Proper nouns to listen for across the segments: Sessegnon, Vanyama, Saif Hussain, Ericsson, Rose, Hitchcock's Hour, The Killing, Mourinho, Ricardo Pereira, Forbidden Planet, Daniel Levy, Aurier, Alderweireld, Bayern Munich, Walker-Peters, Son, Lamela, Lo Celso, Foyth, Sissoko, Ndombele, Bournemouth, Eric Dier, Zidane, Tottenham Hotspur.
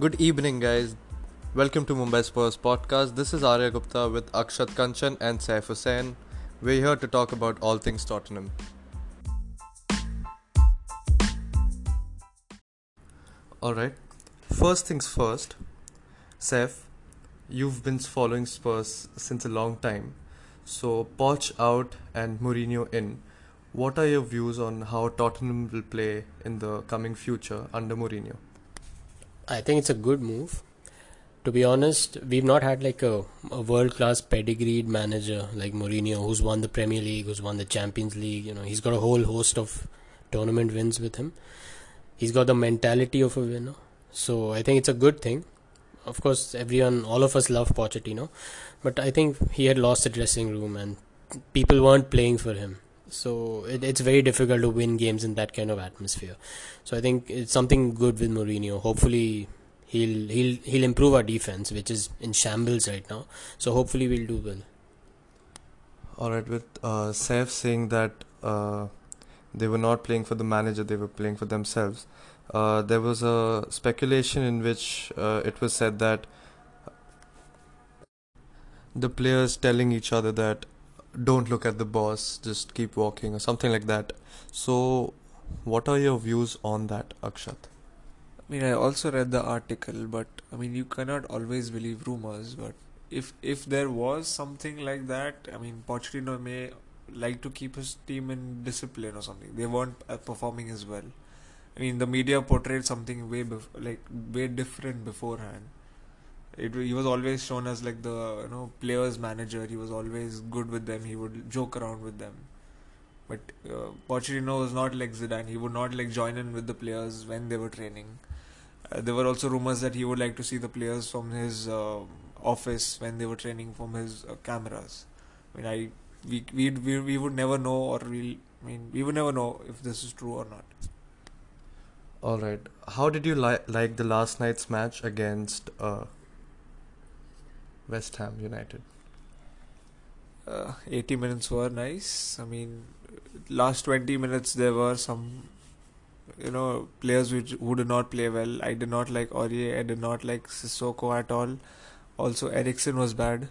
Good evening, guys. Welcome to Mumbai Spurs Podcast. This is Arya Gupta with Akshat Kanchan and Saif Hussain. We're here to talk about all things Tottenham. Alright, first things first. Saif, you've been following Spurs since a long time. So, Poch out and Mourinho in. What are your views on how Tottenham will play in the coming future under Mourinho? I think it's a good move. To be honest, we've not had like a world-class pedigreed manager like Mourinho, who's won the Premier League, who's won the Champions League. You know, he's got a whole host of tournament wins with him. He's got the mentality of a winner. So I think it's a good thing. Of course, all of us love Pochettino, but I think he had lost the dressing room and people weren't playing for him. So it's very difficult to win games in that kind of atmosphere. So I think it's something good with Mourinho. Hopefully he'll improve our defense, which is in shambles right now. So hopefully we'll do well. All right, with Saif saying that they were not playing for the manager, they were playing for themselves. There was a speculation in which it was said that the players telling each other that don't look at the boss, just keep walking or something like that. So what are your views on that, Akshat? I mean, I also read the article, but I mean, you cannot always believe rumors. But if there was something like that, I mean, Pochettino may like to keep his team in discipline or something. They weren't performing as well. I mean, the media portrayed something way different beforehand. He was always shown as like the players manager. He was always good with them. He would joke around with them. But Pochettino was not like Zidane. He would not like join in with the players when they were training. There were also rumors that he would like to see the players from his office when they were training from his cameras. I mean, we would never know, we would never know if this is true or not. All right. How did you like the last night's match against West Ham United? 80 minutes were nice. I mean, last 20 minutes there were some players who did not play well. I did not like Aurier. I did not like Sissoko at all. Also, Ericsson was bad.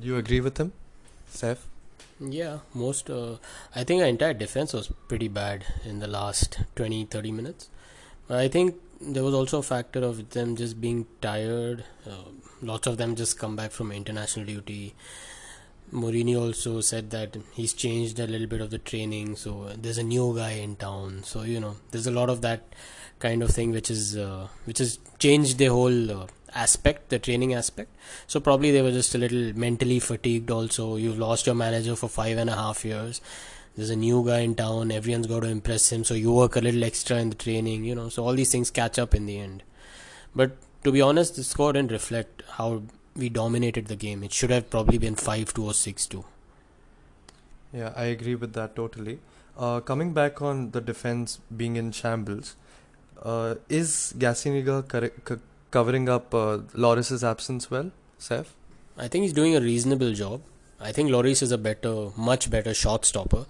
Do you agree with him, Saif? Yeah, I think our entire defense was pretty bad in the last 20-30 minutes. I think there was also a factor of them just being tired. Lots of them just come back from international duty. Mourinho also said that he's changed a little bit of the training, so there's a new guy in town. So there's a lot of that kind of thing which has changed the whole aspect, the training aspect. So probably they were just a little mentally fatigued. Also, you've lost your manager for 5.5 years. There's a new guy in town. Everyone's got to impress him. So you work a little extra in the training, So all these things catch up in the end. But to be honest, the score didn't reflect how we dominated the game. It should have probably been 5-2 or 6-2. Yeah, I agree with that totally. Coming back on the defense being in shambles, is Gazzaniga covering up Lloris' absence well, Saif? I think he's doing a reasonable job. I think Lloris is a much better shot stopper,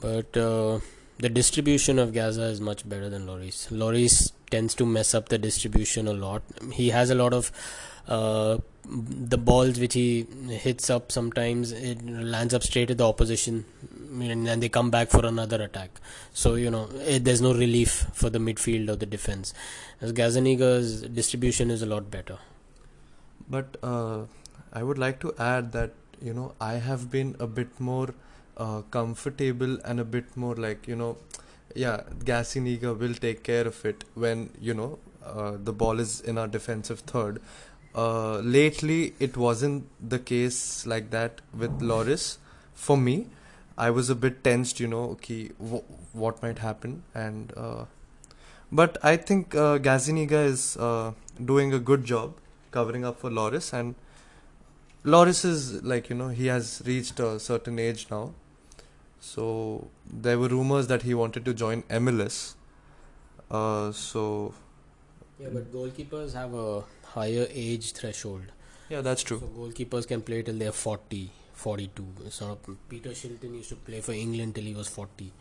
but the distribution of Gaza is much better than Lloris. Lloris tends to mess up the distribution a lot. He has a lot of the balls which he hits up. Sometimes it lands up straight at the opposition, and they come back for another attack. So there's no relief for the midfield or the defense. As Gazzaniga's distribution is a lot better. But I would like to add that I have been a bit more comfortable and a bit more like, Gazzaniga will take care of it when, the ball is in our defensive third. Lately, it wasn't the case like that with Lloris. For me, I was a bit tensed, what might happen. And but I think Gazzaniga is doing a good job covering up for Lloris, and Lloris is he has reached a certain age now. So there were rumors that he wanted to join MLS. Yeah, but goalkeepers have a higher age threshold. Yeah, that's true. So goalkeepers can play till they're 40, 42. Peter Shilton used to play for England till he was 40.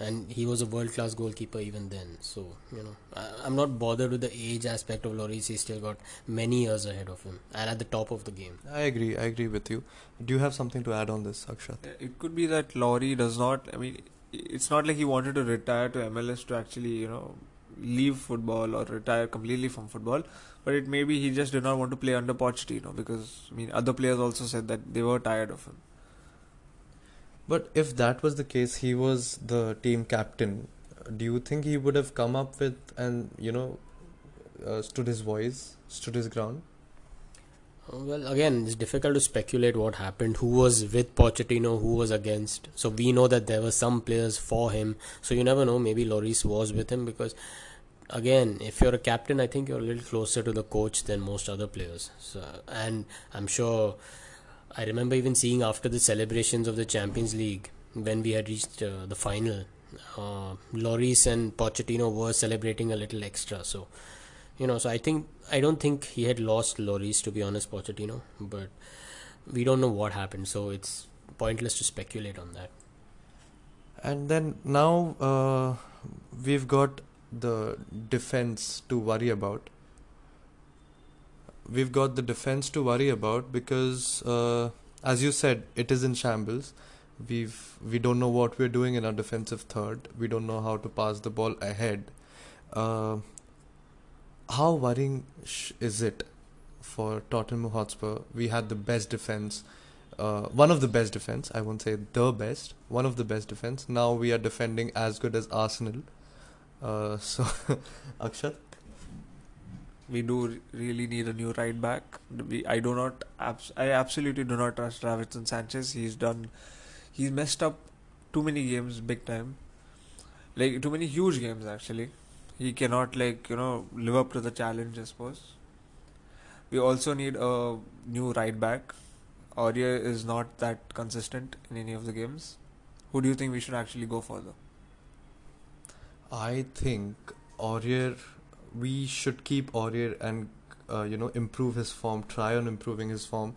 And he was a world-class goalkeeper even then. So, you know, I'm not bothered with the age aspect of Lloris. He's still got many years ahead of him and at the top of the game. I agree with you. Do you have something to add on this, Akshat? It could be that Lloris does not, it's not like he wanted to retire to MLS to actually, leave football or retire completely from football, but it may be he just did not want to play under Pochettino because, other players also said that they were tired of him. But if that was the case, he was the team captain. Do you think he would have come up with and, stood his ground? Well, again, it's difficult to speculate what happened, who was with Pochettino, who was against. So we know that there were some players for him. So you never know, maybe Lloris was with him because, again, if you're a captain, I think you're a little closer to the coach than most other players. So, and I'm sure... I remember even seeing after the celebrations of the Champions League, when we had reached the final, Lloris and Pochettino were celebrating a little extra. So, I don't think he had lost Lloris, to be honest, Pochettino. But we don't know what happened, so it's pointless to speculate on that. And then now we've got the defense to worry about. Because, as you said, it is in shambles. We don't know what we're doing in our defensive third. We don't know how to pass the ball ahead. How worrying is it for Tottenham Hotspur? We had the best defense, one of the best defense. I won't say the best, one of the best defense. Now we are defending as good as Arsenal. Akshat? We do really need a new right back. I absolutely do not trust Robertson Sanchez. He's messed up too many games big time. Like too many huge games actually. He cannot live up to the challenge, I suppose. We also need a new right back. Aurier is not that consistent in any of the games. Who do you think we should actually go for though? I think Aurier... We should keep Aurier and, improve his form, try on improving his form,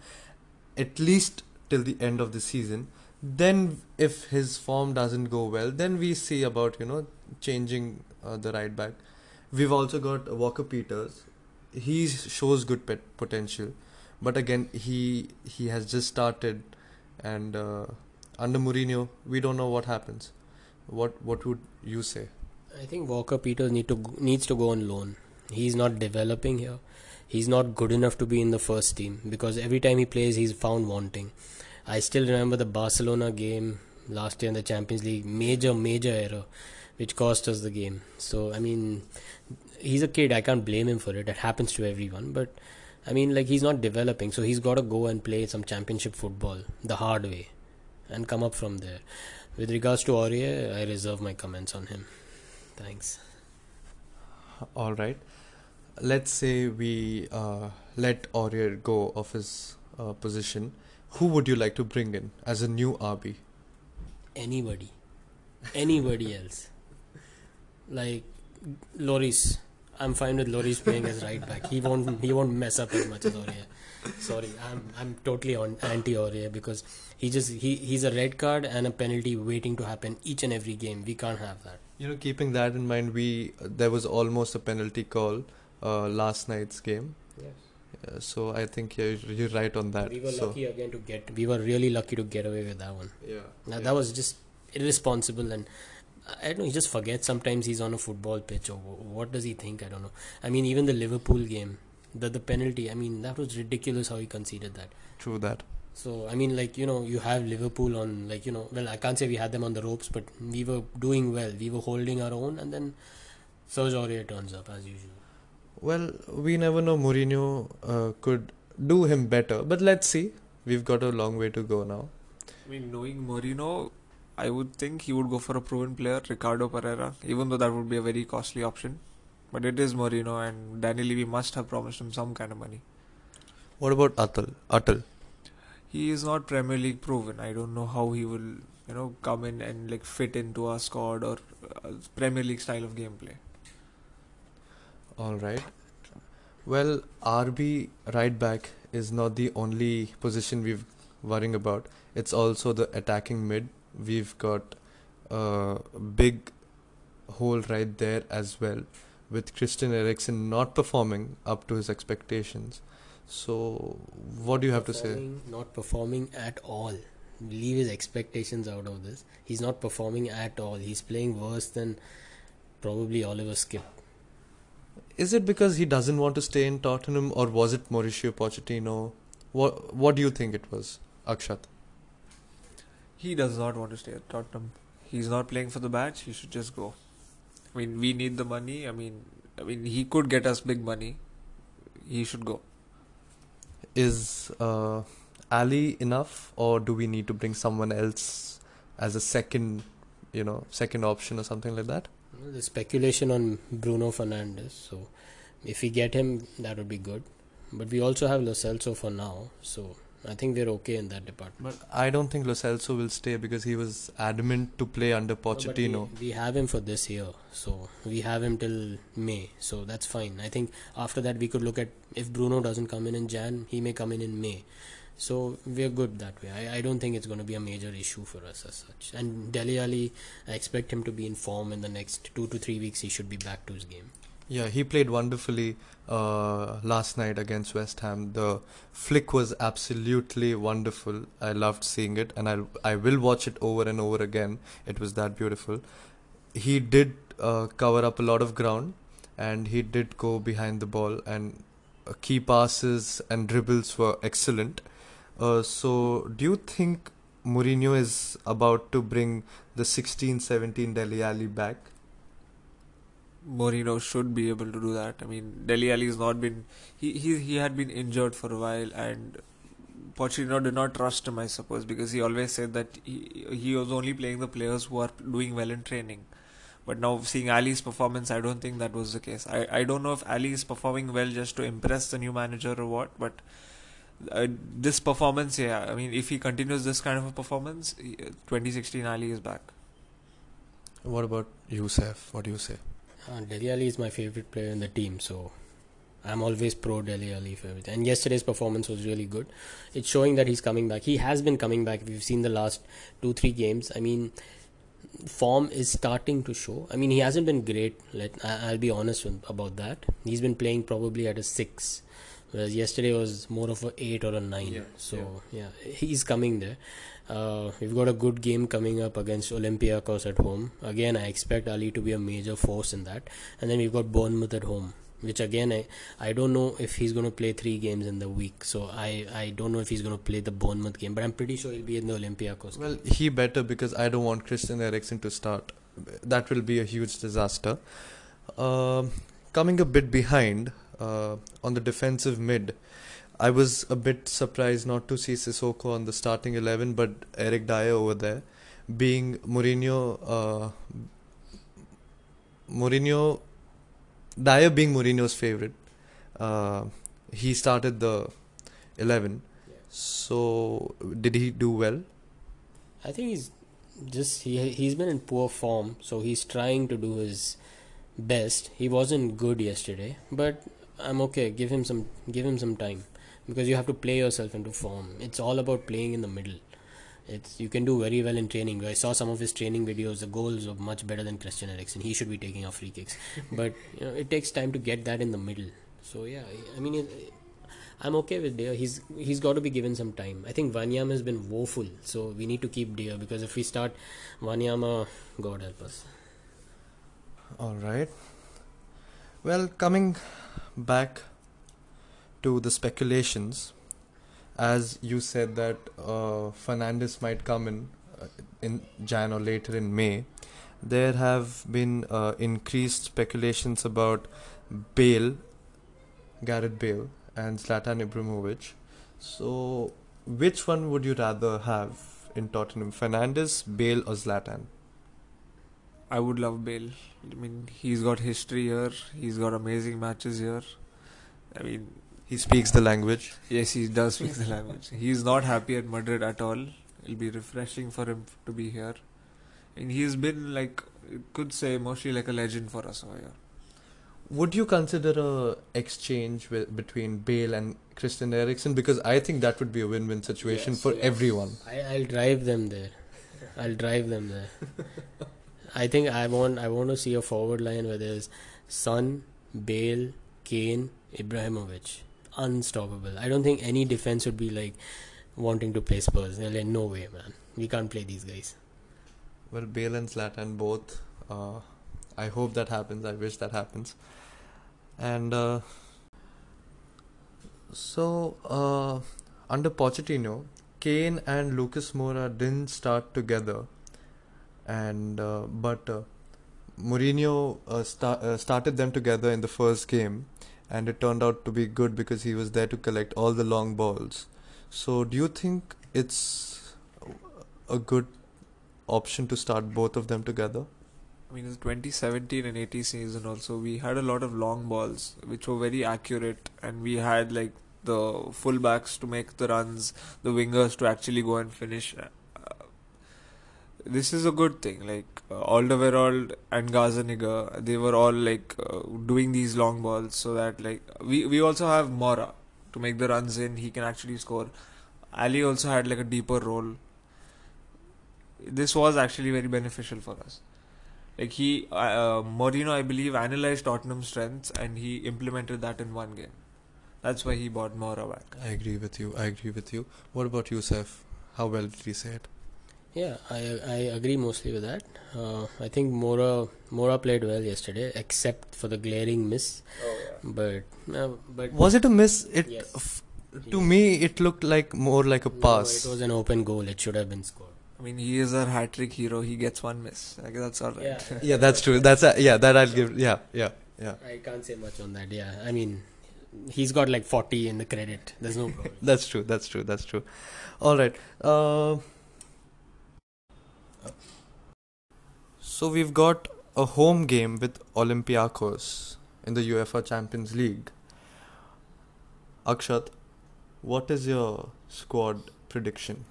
at least till the end of the season. Then if his form doesn't go well, then we see about, changing the right back. We've also got Walker-Peters. He shows good potential. But again, he has just started and under Mourinho, we don't know what happens. What would you say? I think Walker-Peters needs to go on loan. He's not developing here. He's not good enough to be in the first team because every time he plays, he's found wanting. I still remember the Barcelona game last year in the Champions League. Major error, which cost us the game. So, he's a kid. I can't blame him for it. It happens to everyone. But, he's not developing. So, he's got to go and play some championship football the hard way and come up from there. With regards to Aurier, I reserve my comments on him. Thanks. All right. Let's say we let Aurier go of his position. Who would you like to bring in as a new RB? Anybody. Anybody else. Like Lloris. I'm fine with Lloris playing as right back. He won't mess up as much as Aurier. Sorry, I'm totally on anti Aurier because he's a red card and a penalty waiting to happen each and every game. We can't have that. Keeping that in mind, there was almost a penalty call last night's game. Yes. Yeah, so I think you're right on that. We were really lucky to get away with that one. Yeah. That was just irresponsible and I don't know. He just forgets sometimes he's on a football pitch or what does he think? I don't know. Even the Liverpool game, the penalty. That was ridiculous how he conceded that. True that. So, you have Liverpool on, I can't say we had them on the ropes, but we were doing well. We were holding our own, and then Serge Aurier turns up, as usual. Well, we never know. Mourinho could do him better, but let's see. We've got a long way to go now. Knowing Mourinho, I would think he would go for a proven player, Ricardo Pereira, even though that would be a very costly option. But it is Mourinho, and Daniel Levy must have promised him some kind of money. What about Atal? He is not Premier League proven. I don't know how he will, come in and fit into our squad or Premier League style of gameplay. All right. Well, RB right back is not the only position we're worrying about. It's also the attacking mid. We've got a big hole right there as well, with Christian Eriksen not performing up to his expectations. So, what do you have to say? Not performing at all. Leave his expectations out of this. He's not performing at all. He's playing worse than probably Oliver Skipp. Is it because he doesn't want to stay in Tottenham, or was it Mauricio Pochettino? What do you think it was, Akshat? He does not want to stay at Tottenham. He's not playing for the badge. He should just go. I mean, we need the money. I mean, he could get us big money. He should go. Is Ali enough, or do we need to bring someone else as a second option or something like that? There's speculation on Bruno Fernandes, so if we get him, that would be good. But we also have Lo Celso for now, so I think we're okay in that department. But I don't think Lo Celso will stay, because he was adamant to play under Pochettino. No, but we have him for this year, so we have him till May, so that's fine. I think after that we could look at, if Bruno doesn't come in Jan, he may come in May. So we're good that way. I don't think it's going to be a major issue for us as such. And Dele Alli, I expect him to be in form in the next 2 to 3 weeks. He should be back to his game. Yeah, he played wonderfully last night against West Ham. The flick was absolutely wonderful. I loved seeing it, and I will watch it over and over again. It was that beautiful. He did cover up a lot of ground, and he did go behind the ball, and key passes and dribbles were excellent. So, do you think Mourinho is about to bring the 16-17 Dele Alli back? Mourinho should be able to do that. I mean, Dele Alli has not been... He had been injured for a while, and Pochettino did not trust him, I suppose, because he always said that he was only playing the players who are doing well in training. But now, seeing Ali's performance, I don't think that was the case. I don't know if Ali is performing well just to impress the new manager or what, but this performance, yeah, I mean, if he continues this kind of a performance, 2016 Ali is back. What about you, Saif? What do you say? Dele Alli is my favorite player in the team, so I'm always pro Dele Alli for everything. And yesterday's performance was really good. It's showing that he's coming back. He has been coming back. We've seen the last 2-3 games. I mean, form is starting to show. I mean, he hasn't been great. I'll be honest about that. He's been playing probably at a 6, whereas yesterday was more of a 8 or a 9. Yeah, so, yeah, he's coming there. We've got a good game coming up against Olympiacos at home. Again, I expect Ali to be a major force in that. And then we've got Bournemouth at home, which again, I don't know if he's going to play 3 games in the week. So, I don't know if he's going to play the Bournemouth game. But I'm pretty sure he'll be in the Olympiacos. Well, he better, because I don't want Christian Eriksen to start. That will be a huge disaster. Coming a bit behind... on the defensive mid, I was a bit surprised not to see Sissoko on the starting 11, but Eric Dier over there. Being Mourinho, Dier being Mourinho's favorite, he started the 11. Yeah. So did he do well? I think he's been in poor form, so he's trying to do his best. He wasn't good yesterday, but I'm okay. Give him some time, because you have to play yourself into form. It's all about playing in the middle. You can do very well in training. I saw some of his training videos. The goals are much better than Christian Eriksen. He should be taking our free kicks. But you know, it takes time to get that in the middle. So yeah, I mean, I'm okay with Dier. He's got to be given some time. I think Vanyama has been woeful. So we need to keep Dier, because if we start Vanyama, God help us. All right. Well, coming back to the speculations, as you said that Fernandes might come in Jan or later in May, there have been increased speculations about Bale, Gareth Bale and Zlatan Ibrahimovic. So which one would you rather have in Tottenham, Fernandes, Bale or Zlatan? I would love Bale. I mean, he's got history here. He's got amazing matches here. I mean, he speaks the language. Yes, he does speak the language. He's not happy at Madrid at all. It'll be refreshing for him to be here. And he's been, like, you could say, mostly like a legend for us over here. Would you consider a exchange between Bale and Christian Eriksen? Because I think that would be a win-win situation for everyone. I'll drive them there. I'll drive them there. I think I want to see a forward line where there's Son, Bale, Kane, Ibrahimovic. Unstoppable. I don't think any defense would be like wanting to play Spurs. They're like, no way, man. We can't play these guys. Well, Bale and Zlatan both. I hope that happens. I wish that happens. And under Pochettino, Kane and Lucas Moura didn't start together. And but Mourinho started them together in the first game, and it turned out to be good because he was there to collect all the long balls. So do you think it's a good option to start both of them together? I mean, in the 2017 and 18 season also, we had a lot of long balls which were very accurate, and we had like the fullbacks to make the runs, the wingers to actually go and finish. This is a good thing. Like Alderweireld and Gazzaniga, they were all like doing these long balls, so that like we also have Moura to make the runs in. He can actually score. Ali also had like a deeper role. This was actually very beneficial for us. Like he, Mourinho, I believe, analyzed Tottenham's strengths and he implemented that in one game. That's why he bought Moura back. I agree with you. What about you, Saif? How well did he say it? Yeah, I agree mostly with that. I think Moura played well yesterday, except for the glaring miss. Oh, yeah. But was it a miss? To me, it looked like more like a pass. No, it was an open goal. It should have been scored. I mean, he is our hat-trick hero. He gets one miss. I guess that's all right. Yeah, yeah, that's true. Yeah. I can't say much on that. Yeah, I mean, he's got like 40 in the credit. There's no problem. That's true. All right. So we've got a home game with Olympiacos in the UEFA Champions League. Akshat, what is your squad prediction?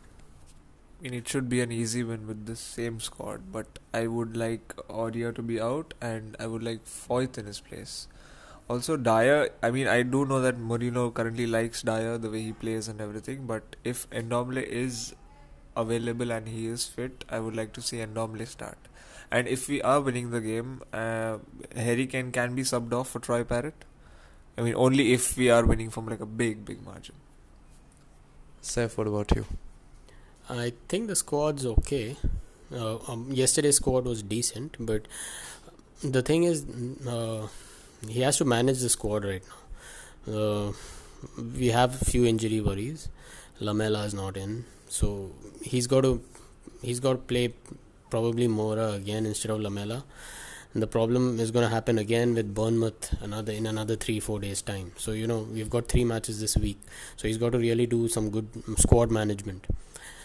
I mean, it should be an easy win with the same squad, but I would like Aurier to be out and I would like Foyth in his place. Also, Dier, I mean, I do know that Mourinho currently likes Dier, the way he plays and everything, but if Ndombele is available and he is fit, I would like to see Ndombele start. And if we are winning the game, Harry Kane can be subbed off for Troy Parrott. I mean, only if we are winning from like a big margin. Saif, what about you? I think the squad's okay. Yesterday's squad was decent, but the thing is, he has to manage the squad right now. We have a few injury worries. Lamela is not in, so he's got to play probably Moura again instead of Lamela. And the problem is going to happen again with Bournemouth in another 3-4 days time. So, you know, we've got 3 matches this week. So he's got to really do some good squad management.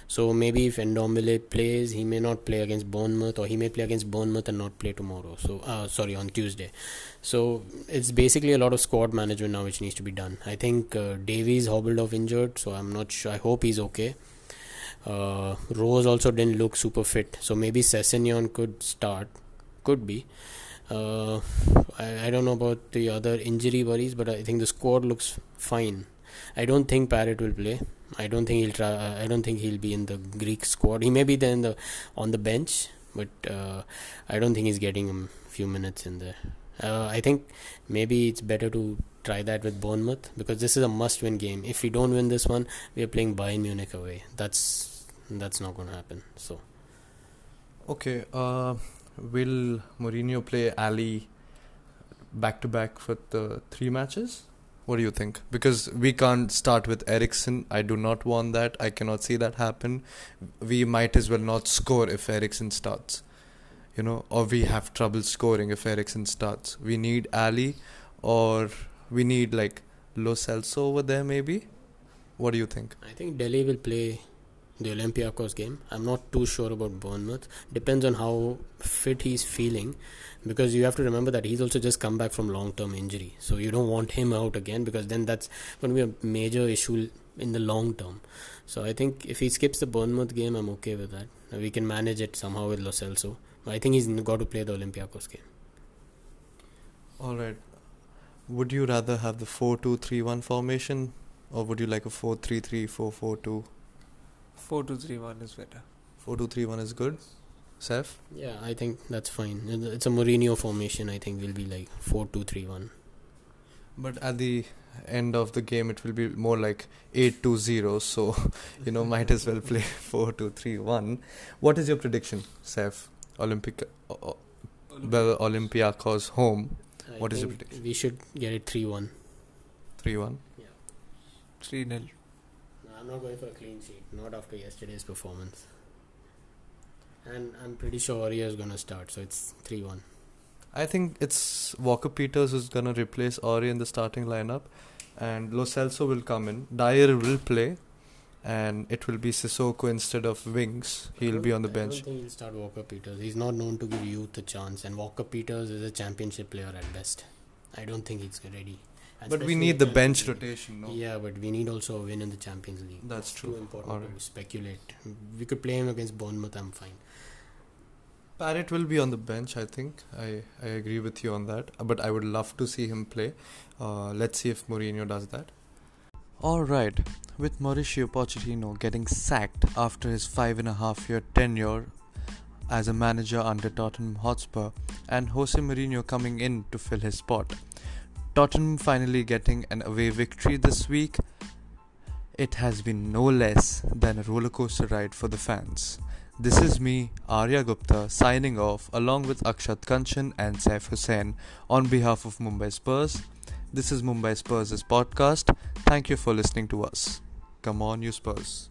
So maybe if Ndombele plays, he may not play against Bournemouth, or he may play against Bournemouth and not play tomorrow. So on Tuesday. So it's basically a lot of squad management now which needs to be done. I think Davies hobbled off injured, so I'm not sure. I hope he's okay. Rose also didn't look super fit, so maybe Sessegnon could start. Could be. I don't know about the other injury worries, but I think the squad looks fine. I don't think Parrott will play. I don't think he'll be in the Greek squad. He may be there on the bench, but I don't think he's getting a few minutes in there. I think maybe it's better to try that with Bournemouth, because this is a must-win game. If we don't win this one, we are playing Bayern Munich away. That's not going to happen. So, okay. Will Mourinho play Ali back-to-back for the 3 matches? What do you think? Because we can't start with Ericsson. I do not want that. I cannot see that happen. We might as well not score if Ericsson starts. You know, or we have trouble scoring if Ericsson starts. We need Ali, or we need like Lo Celso over there maybe. What do you think? I think Delhi will play the Olympiacos game. I'm not too sure about Bournemouth. Depends on how fit he's feeling, because you have to remember that he's also just come back from long-term injury. So you don't want him out again, because then that's going to be a major issue in the long term. So I think if he skips the Bournemouth game, I'm okay with that. We can manage it somehow with Lo Celso. I think he's got to play the Olympiacos game. Alright. Would you rather have the 4-2-3-1 formation, or would you like a 4-3-3, 4-4-2? 4-2-3-1 is better. 4-2-3-1 is good. Saif? Yeah, I think that's fine. It's a Mourinho formation. I think will be like 4-2-3-1. But at the end of the game, it will be more like 8-2-0. So, you know, might as well play 4-2-3-1. What is your prediction, Saif? Olympiacos home. What is your prediction? We should get it 3-1. 3-1? Yeah. 3-0. No, I'm not going for a clean sheet. Not after yesterday's performance. And I'm pretty sure Aurier is going to start. So, it's 3-1. I think it's Walker-Peters who's going to replace Aurier in the starting lineup. And Lo Celso will come in. Dier will play. And it will be Sissoko instead of Wings. He'll be on the bench. I don't think he'll start Walker-Peters. He's not known to give youth a chance. And Walker-Peters is a championship player at best. I don't think he's ready. Especially but we need the bench rotation, no? Yeah, but we need also a win in the Champions League. That's true. Too important to speculate. We could play him against Bournemouth, I'm fine. Parrott will be on the bench, I think. I agree with you on that. But I would love to see him play. Let's see if Mourinho does that. Alright, with Mauricio Pochettino getting sacked after his 5.5-year tenure as a manager under Tottenham Hotspur and Jose Mourinho coming in to fill his spot, Tottenham finally getting an away victory this week. It has been no less than a rollercoaster ride for the fans. This is me, Arya Gupta, signing off along with Akshat Kanchan and Saif Hussain on behalf of Mumbai Spurs. This is Mumbai Spurs' podcast. Thank you for listening to us. Come on, you Spurs.